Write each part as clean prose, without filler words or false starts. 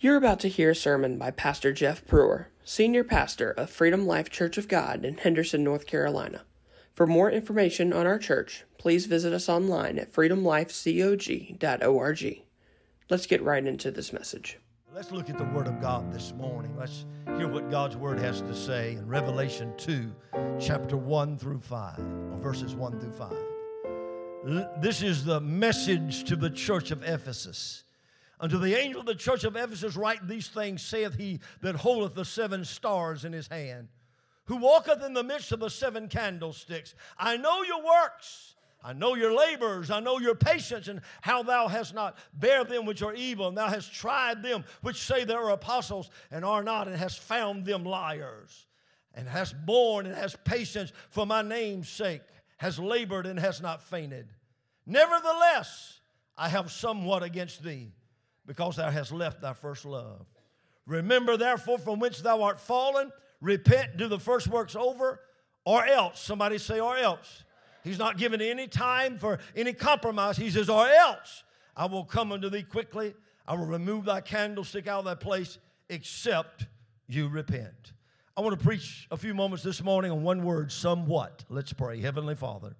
You're about to hear a sermon by Pastor Jeff Prewer, Senior Pastor of Freedom Life Church of God in Henderson, North Carolina. For more information on our church, please visit us online at freedomlifecog.org. Let's get right into this message. Let's look at the Word of God this morning. Let's hear what God's Word has to say in Revelation 2, chapter 1 through 5, or verses 1 through 5. This is the message to the Church of Ephesus. Unto the angel of the church of Ephesus write these things, saith he that holdeth the seven stars in his hand, who walketh in the midst of the seven candlesticks. I know your works, I know your labors, I know your patience, and how thou hast not bear them which are evil, and thou hast tried them which say they are apostles, and are not, and hast found them liars, and hast borne, and hast patience for my name's sake, hast labored, and hast not fainted. Nevertheless, I have somewhat against thee, because thou hast left thy first love. Remember, therefore, from whence thou art fallen, repent, do the first works over, or else. Somebody say, or else. He's not giving any time for any compromise. He says, or else I will come unto thee quickly. I will remove thy candlestick out of thy place, except you repent. I want to preach a few moments this morning on one word, somewhat. Let's pray. Heavenly Father,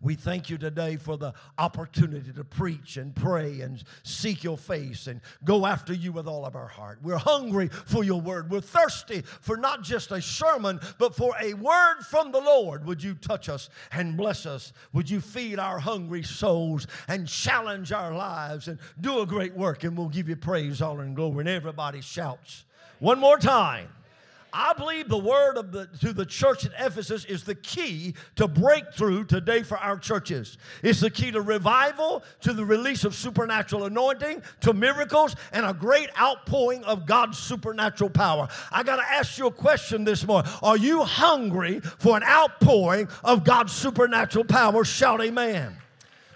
we thank you today for the opportunity to preach and pray and seek your face and go after you with all of our heart. We're hungry for your word. We're thirsty for not just a sermon, but for a word from the Lord. Would you touch us and bless us? Would you feed our hungry souls and challenge our lives and do a great work? And we'll give you praise, honor, and glory. And everybody shouts one more time. I believe the word to the church at Ephesus is the key to breakthrough today for our churches. It's the key to revival, to the release of supernatural anointing, to miracles, and a great outpouring of God's supernatural power. I got to ask you a question this morning. Are you hungry for an outpouring of God's supernatural power? Shout amen.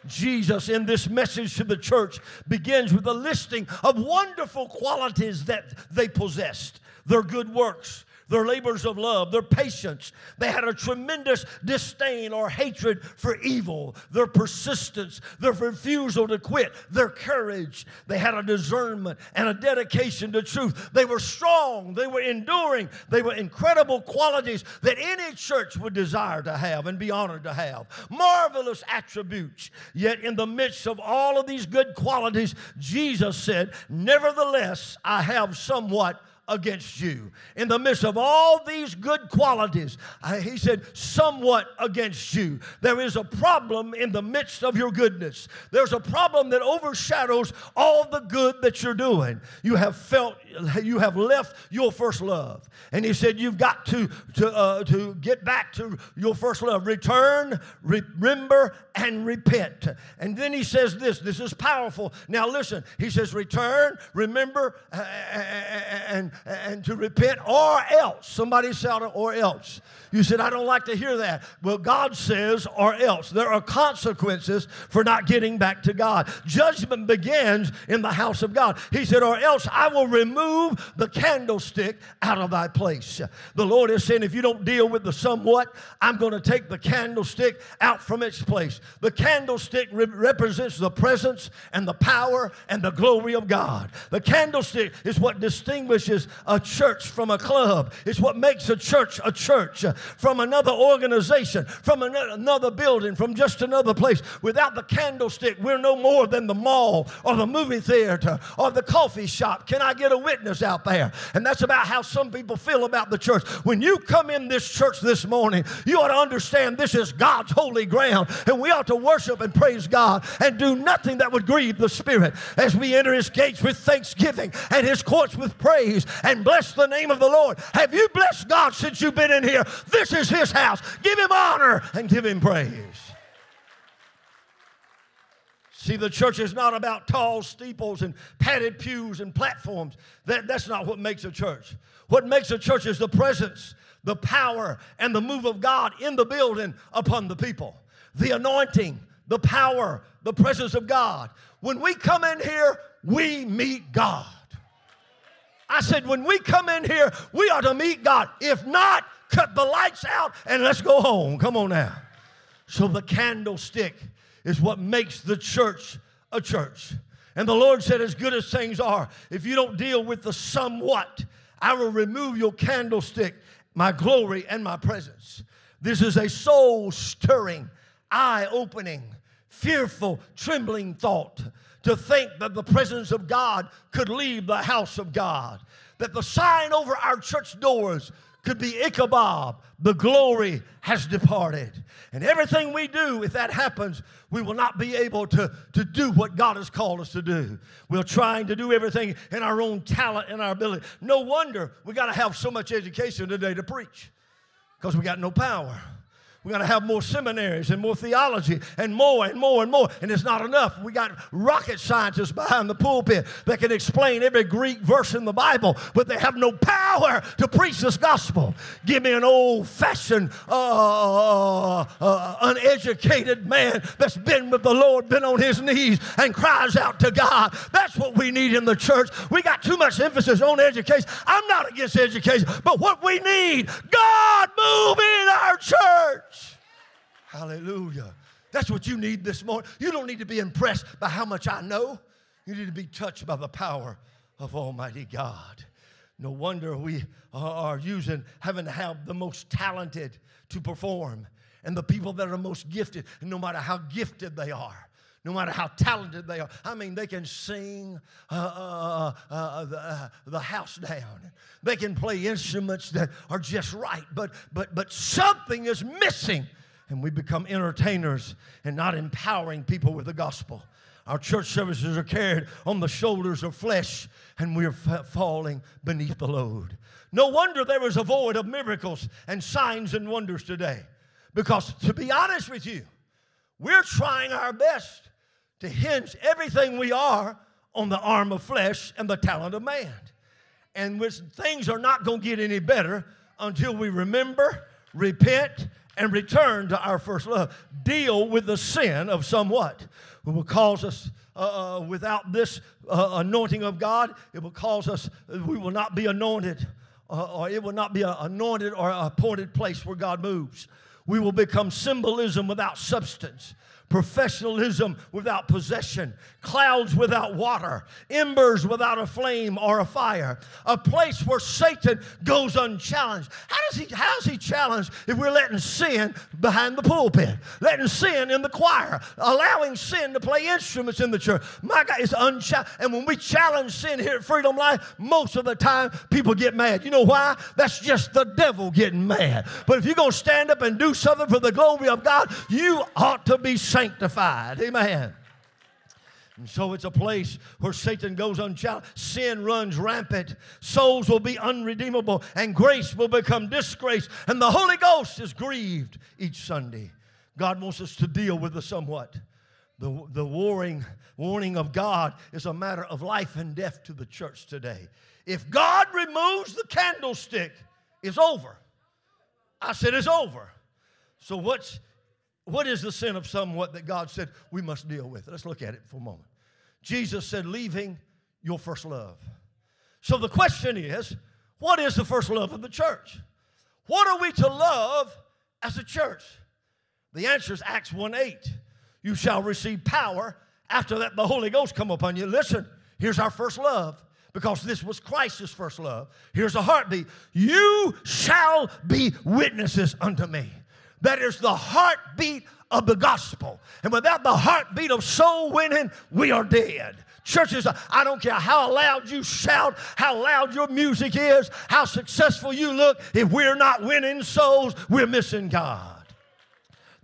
Jesus, in this message to the church, begins with a listing of wonderful qualities that they possessed. Their good works, their labors of love, their patience. They had a tremendous disdain or hatred for evil, their persistence, their refusal to quit, their courage. They had a discernment and a dedication to truth. They were strong. They were enduring. They were incredible qualities that any church would desire to have and be honored to have. Marvelous attributes. Yet in the midst of all of these good qualities, Jesus said, nevertheless, I have somewhat against you. In the midst of all these good qualities, he said, somewhat against you. There is a problem in the midst of your goodness. There's a problem that overshadows all the good that you're doing. You have left your first love. And he said, you've got to get back to your first love. Return, remember, and repent. And then he says this is powerful. Now listen, he says, return, remember, and to repent, or else. Somebody shout, or else. You said, I don't like to hear that. Well, God says, or else. There are consequences for not getting back to God. Judgment begins in the house of God. He said, or else I will remove the candlestick out of thy place. The Lord is saying, if you don't deal with the somewhat, I'm going to take the candlestick out from its place. The candlestick represents the presence and the power and the glory of God. The candlestick is what distinguishes a church from a club. It's what makes a church from another organization, from another building, from just another place. Without the candlestick, we're no more than the mall or the movie theater or the coffee shop. Can I get a witness out there? And that's about how some people feel about the church. When you come in this church this morning, you ought to understand this is God's holy ground, and we ought to worship and praise God and do nothing that would grieve the Spirit as we enter his gates with thanksgiving and his courts with praise and bless the name of the Lord. Have you blessed God since you've been in here? This is his house. Give him honor and give him praise. See, the church is not about tall steeples and padded pews and platforms. That's not what makes a church. What makes a church is the presence, the power, and the move of God in the building upon the people. The anointing, the power, the presence of God. When we come in here, we meet God. I said, when we come in here, we ought to meet God. If not, cut the lights out and let's go home. Come on now. So the candlestick is what makes the church a church. And the Lord said, as good as things are, if you don't deal with the somewhat, I will remove your candlestick, my glory, and my presence. This is a soul-stirring, eye-opening, fearful, trembling thought to think that the presence of God could leave the house of God, that the sign over our church doors could be Ichabod, the glory has departed. And everything we do, if that happens, we will not be able to do what God has called us to do. We're trying to do everything in our own talent and our ability. No wonder we got to have so much education today to preach, because we got no power. We got to have more seminaries and more theology and more and more and more. And it's not enough. We got rocket scientists behind the pulpit that can explain every Greek verse in the Bible, but they have no power to preach this gospel. Give me an old-fashioned, uneducated man that's been with the Lord, been on his knees, and cries out to God. That's what we need in the church. We got too much emphasis on education. I'm not against education, but what we need, God move in our church. Hallelujah. That's what you need this morning. You don't need to be impressed by how much I know. You need to be touched by the power of Almighty God. No wonder we are having to have the most talented to perform, and the people that are most gifted, and no matter how gifted they are, no matter how talented they are. I mean, they can sing the house down. They can play instruments that are just right, but something is missing. And we become entertainers and not empowering people with the gospel. Our church services are carried on the shoulders of flesh, and we are falling beneath the load. No wonder there is a void of miracles and signs and wonders today. Because to be honest with you, we're trying our best to hinge everything we are on the arm of flesh and the talent of man. And things are not going to get any better until we remember, repent, and return to our first love. Deal with the sin of somewhat. It will cause us, without this anointing of God, it will cause us, we will not be anointed, or it will not be an anointed or appointed place where God moves. We will become symbolism without substance, professionalism without possession, clouds without water, embers without a flame or a fire, a place where Satan goes unchallenged. How is he challenged if we're letting sin behind the pulpit, letting sin in the choir, allowing sin to play instruments in the church? My God, it's unchallenged. And when we challenge sin here at Freedom Life, most of the time people get mad. You know why? That's just the devil getting mad. But if you're going to stand up and do something for the glory of God, you ought to be sanctified. Amen. And so it's a place where Satan goes unchallenged. Sin runs rampant. Souls will be unredeemable, and grace will become disgrace, and the Holy Ghost is grieved each Sunday. God wants us to deal with the somewhat. The warning of God is a matter of life and death to the church today. If God removes the candlestick, it's over. I said it's over. So what is the sin of somewhat that God said we must deal with? Let's look at it for a moment. Jesus said, leaving your first love. So the question is, what is the first love of the church? What are we to love as a church? The answer is Acts 1:8. You shall receive power after that the Holy Ghost come upon you. Listen, here's our first love, because this was Christ's first love. Here's a heartbeat. You shall be witnesses unto me. That is the heartbeat of the gospel. And without the heartbeat of soul winning, we are dead. Churches, I don't care how loud you shout, how loud your music is, how successful you look. If we're not winning souls, we're missing God.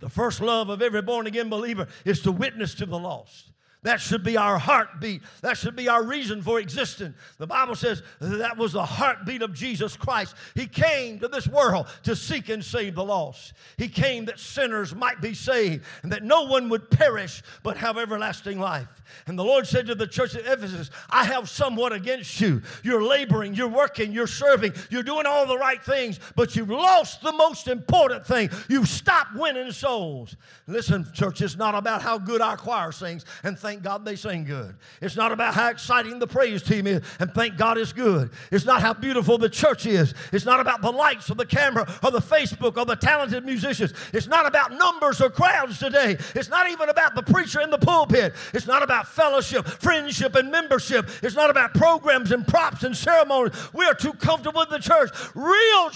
The first love of every born-again believer is to witness to the lost. That should be our heartbeat. That should be our reason for existence. The Bible says that was the heartbeat of Jesus Christ. He came to this world to seek and save the lost. He came that sinners might be saved and that no one would perish but have everlasting life. And the Lord said to the church at Ephesus, I have somewhat against you. You're laboring, you're working, you're serving, you're doing all the right things, but you've lost the most important thing. You've stopped winning souls. Listen, church, it's not about how good our choir sings and things thank God they sing good. It's not about how exciting the praise team is, and thank God it's good. It's not how beautiful the church is. It's not about the lights or the camera or the Facebook or the talented musicians. It's not about numbers or crowds today. It's not even about the preacher in the pulpit. It's not about fellowship, friendship, and membership. It's not about programs and props and ceremonies. We are too comfortable in the church. Real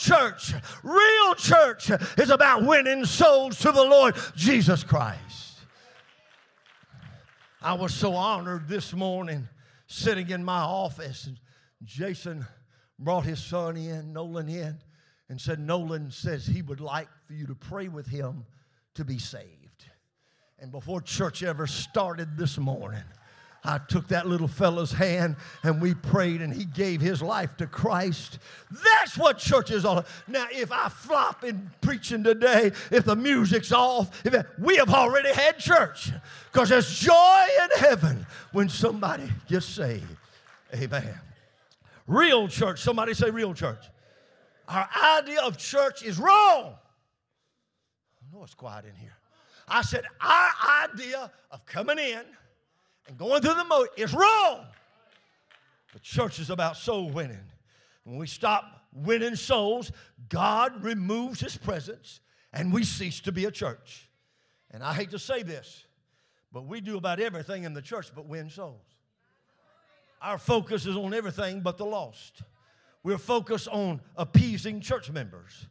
church is about winning souls to the Lord Jesus Christ. I was so honored this morning sitting in my office, and Jason brought his son in, Nolan in, and said, Nolan says he would like for you to pray with him to be saved. And before church ever started this morning, I took that little fella's hand and we prayed, and he gave his life to Christ. That's what church is all about. Now, if I flop in preaching today, if the music's off, we have already had church, because there's joy in heaven when somebody gets saved. Amen. Real church. Somebody say real church. Our idea of church is wrong. I know it's quiet in here. I said our idea of coming in and going through the motion is wrong. But church is about soul winning. When we stop winning souls, God removes his presence and we cease to be a church. And I hate to say this, but we do about everything in the church but win souls. Our focus is on everything but the lost. We're focused on appeasing church members,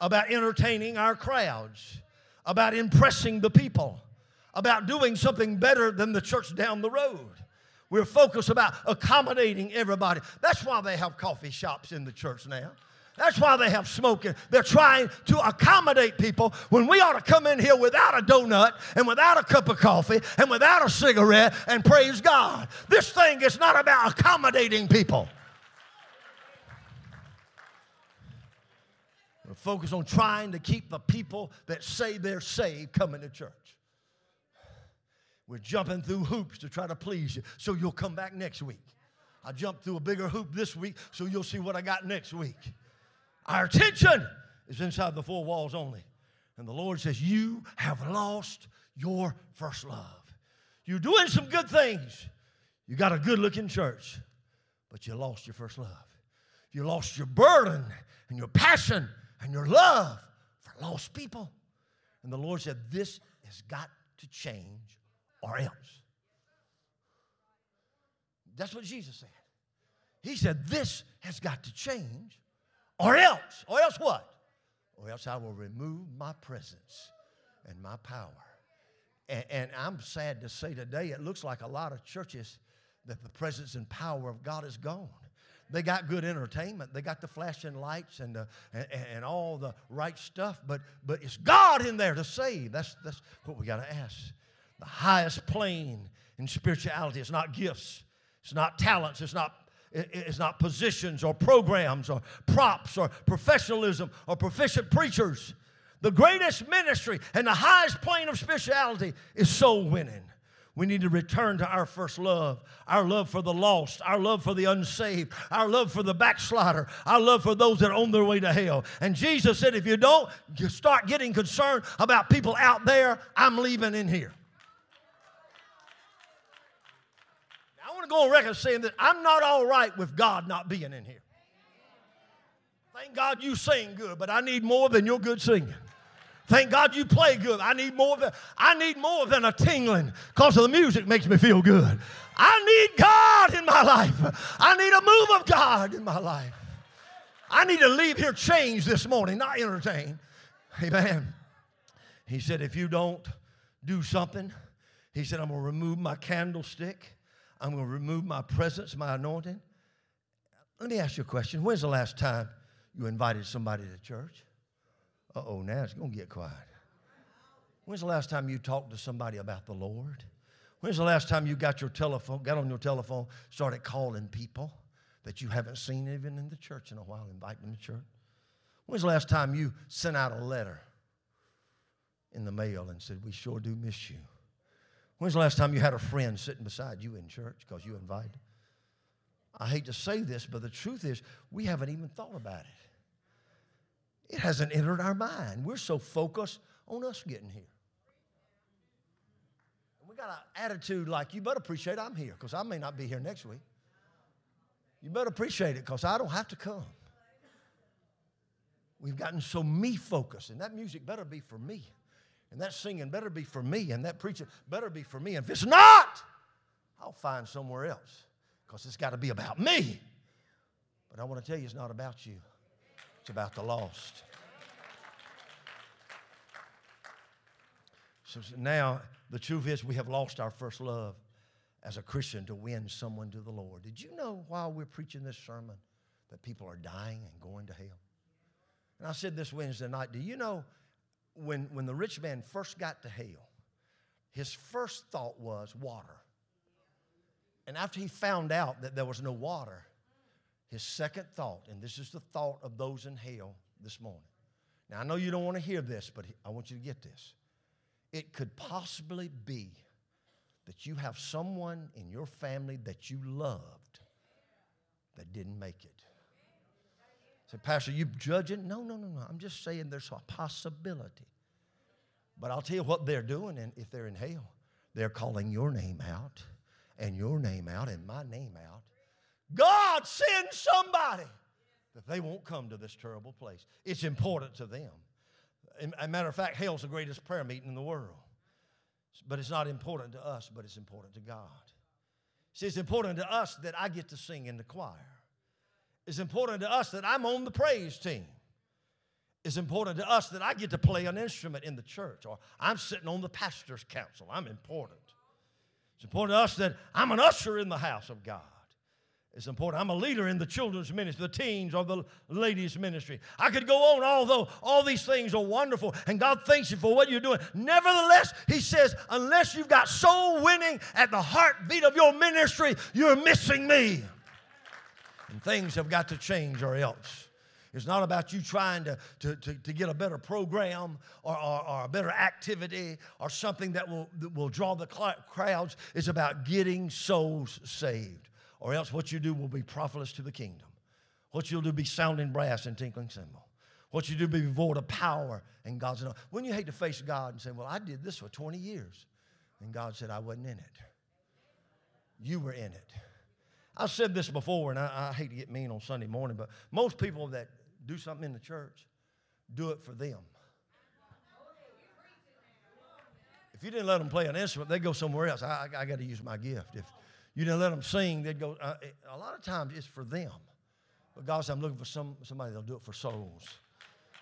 about entertaining our crowds, about impressing the people, about doing something better than the church down the road. We're focused about accommodating everybody. That's why they have coffee shops in the church now. That's why they have smoking. They're trying to accommodate people when we ought to come in here without a donut and without a cup of coffee and without a cigarette and praise God. This thing is not about accommodating people. We're focused on trying to keep the people that say they're saved coming to church. We're jumping through hoops to try to please you so you'll come back next week. I jumped through a bigger hoop this week so you'll see what I got next week. Our attention is inside the four walls only. And the Lord says, you have lost your first love. You're doing some good things. You got a good-looking church, but you lost your first love. You lost your burden and your passion and your love for lost people. And the Lord said, this has got to change, or else. That's what Jesus said. He said, this has got to change, or else. Or else what? Or else I will remove my presence and my power. And I'm sad to say today, it looks like a lot of churches that the presence and power of God is gone. They got good entertainment. They got the flashing lights and all the right stuff, but it's God in there to save. That's what we got to ask. The highest plane in spirituality is not gifts, it's not talents, it's not positions or programs or props or professionalism or proficient preachers. The greatest ministry and the highest plane of spirituality is soul winning. We need to return to our first love, our love for the lost, our love for the unsaved, our love for the backslider, our love for those that are on their way to hell. And Jesus said, if you don't start getting concerned about people out there, I'm leaving in here. Go on record saying that I'm not all right with God not being in here. Thank God you sing good, but I need more than your good singing. Thank God you play good. I need more than a tingling because of the music makes me feel good. I need God in my life. I need a move of God in my life. I need to leave here changed this morning, not entertained. Amen. He said, if you don't do something, he said, I'm going to remove my candlestick. I'm going to remove my presence, my anointing. Let me ask you a question. When's the last time you invited somebody to church? Uh-oh, now it's going to get quiet. When's the last time you talked to somebody about the Lord? When's the last time you got on your telephone, started calling people that you haven't seen even in the church in a while, inviting them to church? When's the last time you sent out a letter in the mail and said, we sure do miss you? When's the last time you had a friend sitting beside you in church because you invited? I hate to say this, but the truth is we haven't even thought about it. It hasn't entered our mind. We're so focused on us getting here. got an attitude like, you better appreciate I'm here because I may not be here next week. You better appreciate it because I don't have to come. We've gotten so me-focused, and that music better be for me, and that singing better be for me, and that preaching better be for me. And if it's not, I'll find somewhere else because it's got to be about me. But I want to tell you, it's not about you. It's about the lost. So now, the truth is we have lost our first love as a Christian to win someone to the Lord. Did you know while we're preaching this sermon that people are dying and going to hell? And I said this Wednesday night, do you know when the rich man first got to hell, his first thought was water. And after he found out that there was no water, his second thought, and this is the thought of those in hell this morning. Now, I know you don't want to hear this, but I want you to get this. It could possibly be that you have someone in your family that you loved that didn't make it. Say, Pastor, you judging? No. I'm just saying there's a possibility. But I'll tell you what they're doing, and if they're in hell, they're calling your name out, and your name out, and my name out. God, send somebody that they won't come to this terrible place. It's important to them. As a matter of fact, hell's the greatest prayer meeting in the world. But it's not important to us, but it's important to God. See, it's important to us that I get to sing in the choir. It's important to us that I'm on the praise team. It's important to us that I get to play an instrument in the church, or I'm sitting on the pastor's council. I'm important. It's important to us that I'm an usher in the house of God. It's important. I'm a leader in the children's ministry, the teens, or the ladies' ministry. I could go on, although all these things are wonderful, and God thanks you for what you're doing. Nevertheless, he says, unless you've got soul winning at the heartbeat of your ministry, you're missing me. And things have got to change or else. It's not about you trying to get a better program or a better activity or something that will draw the crowds. It's about getting souls saved. Or else what you do will be profitless to the kingdom. What you'll do will be sounding brass and tinkling cymbal. What you do will be void of power and God's love. Wouldn't you hate to face God and say, well, I did this for 20 years. And God said, I wasn't in it. You were in it. I've said this before, and I hate to get mean on Sunday morning, but most people that do something in the church do it for them. If you didn't let them play an instrument, they'd go somewhere else. I got to use my gift. If you didn't let them sing, they'd go. A lot of times it's for them. But God said, I'm looking for somebody that'll do it for souls.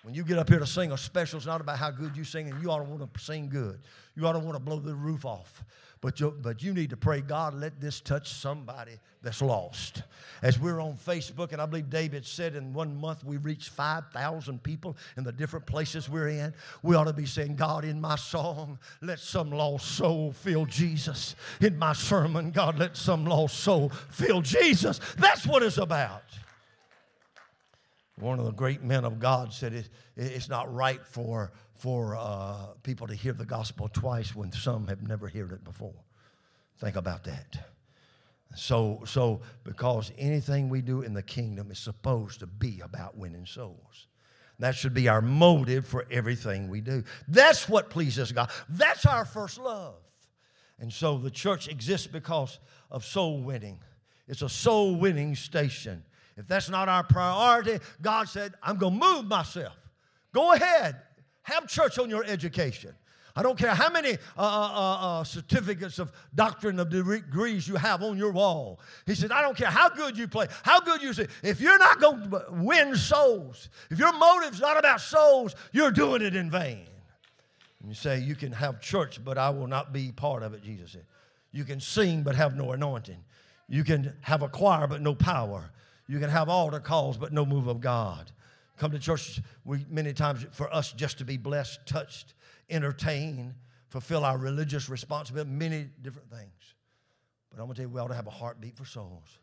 When you get up here to sing a special, it's not about how good you sing, and you ought to want to sing good. You ought to want to blow the roof off. But you need to pray, God, let this touch somebody that's lost. As we're on Facebook, and I believe David said in 1 month we reached 5,000 people in the different places we're in. We ought to be saying, God, in my song, let some lost soul feel Jesus. In my sermon, God, let some lost soul feel Jesus. That's what it's about. One of the great men of God said it's not right for people to hear the gospel twice when some have never heard it before. Think about that. So because anything we do in the kingdom is supposed to be about winning souls. That should be our motive for everything we do. That's what pleases God. That's our first love. And so the church exists because of soul winning. It's a soul winning station. If that's not our priority, God said, I'm going to move myself. Go ahead. Have church on your education. I don't care how many certificates of doctrine of degrees you have on your wall. He said, I don't care how good you play, how good you sing. If you're not going to win souls, if your motive's not about souls, you're doing it in vain. And you say, you can have church, but I will not be part of it, Jesus said. You can sing, but have no anointing. You can have a choir, but no power. You can have altar calls, but no move of God. Come to church many times for us just to be blessed, touched, entertained, fulfill our religious responsibility, many different things. But I'm going to tell you, we ought to have a heartbeat for souls.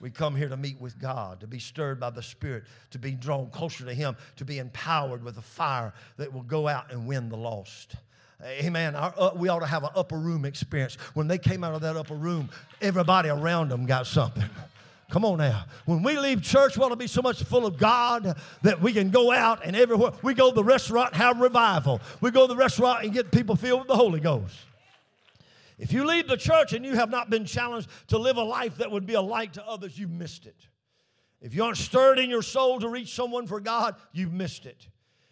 We come here to meet with God, to be stirred by the Spirit, to be drawn closer to Him, to be empowered with a fire that will go out and win the lost. Amen. We ought to have an upper room experience. When they came out of that upper room, everybody around them got something. Come on now. When we leave church, we ought to be so much full of God that we can go out and everywhere. We go to the restaurant and have revival. We go to the restaurant and get people filled with the Holy Ghost. If you leave the church and you have not been challenged to live a life that would be a light to others, you've missed it. If you aren't stirred in your soul to reach someone for God, you've missed it.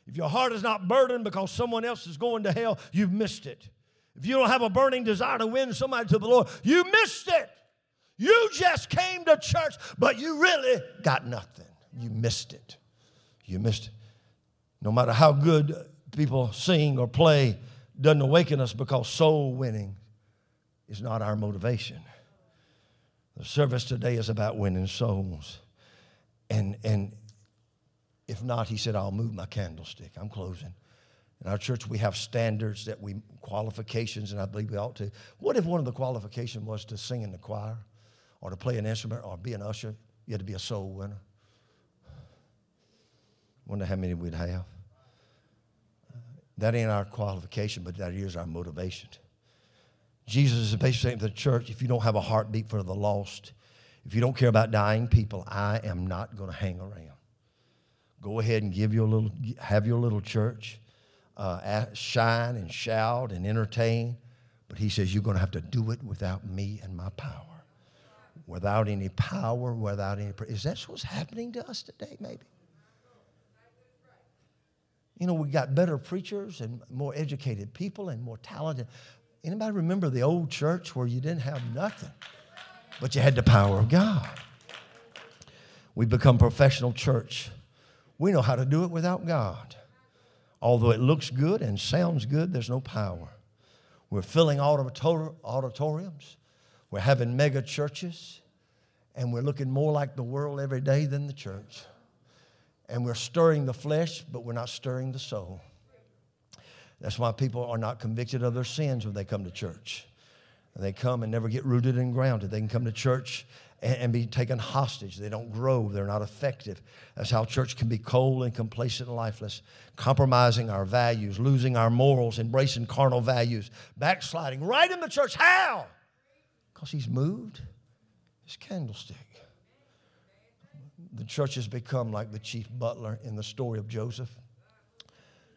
If your heart is not burdened because someone else is going to hell, you've missed it. If you don't have a burning desire to win somebody to the Lord, you missed it. You just came to church, but you really got nothing. You missed it. You missed it. No matter how good people sing or play, doesn't awaken us because soul winning is not our motivation. The service today is about winning souls. And if not, he said, I'll move my candlestick. I'm closing. In our church, we have standards that we, qualifications, and I believe we ought to. What if one of the qualifications was to sing in the choir or to play an instrument or be an usher? You had to be a soul winner. Wonder how many we'd have. That ain't our qualification, but that is our motivation. Jesus is basically saying to the church, if you don't have a heartbeat for the lost, if you don't care about dying people, I am not going to hang around. Go ahead and have your little church. Shine and shout and entertain. But he says, you're going to have to do it without me and my power. Without any power, without any... Is that what's happening to us today, maybe? You know, we got better preachers and more educated people and more talented. Anybody remember the old church where you didn't have nothing, but you had the power of God? We become professional church. We know how to do it without God. Although it looks good and sounds good, there's no power. We're filling auditoriums. We're having mega churches. And we're looking more like the world every day than the church. And we're stirring the flesh, but we're not stirring the soul. That's why people are not convicted of their sins when they come to church. They come and never get rooted and grounded. They can come to church and be taken hostage. They don't grow. They're not effective. That's how church can be cold and complacent and lifeless, compromising our values, losing our morals, embracing carnal values, backsliding right in the church. How? Because he's moved his candlestick. The church has become like the chief butler in the story of Joseph.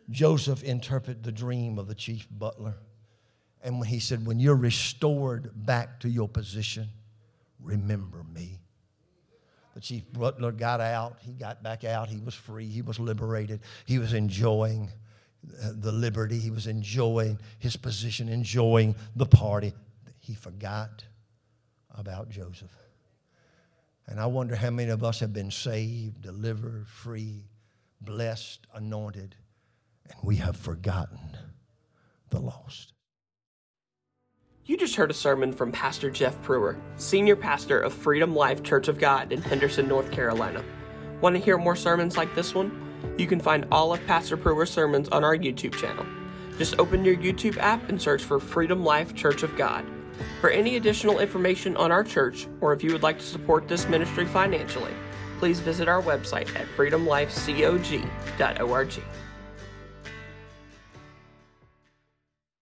Joseph interpreted the dream of the chief butler. And when he said, when you're restored back to your position, remember me. The chief butler got out. He got back out. He was free. He was liberated. He was enjoying the liberty. He was enjoying his position, enjoying the party. He forgot about Joseph. And I wonder how many of us have been saved, delivered, free, blessed, anointed, and we have forgotten the lost. You just heard a sermon from Pastor Jeff Prewer, Senior Pastor of Freedom Life Church of God in Henderson, North Carolina. Want to hear more sermons like this one? You can find all of Pastor Prewer's sermons on our YouTube channel. Just open your YouTube app and search for Freedom Life Church of God. For any additional information on our church, or if you would like to support this ministry financially, please visit our website at freedomlifecog.org.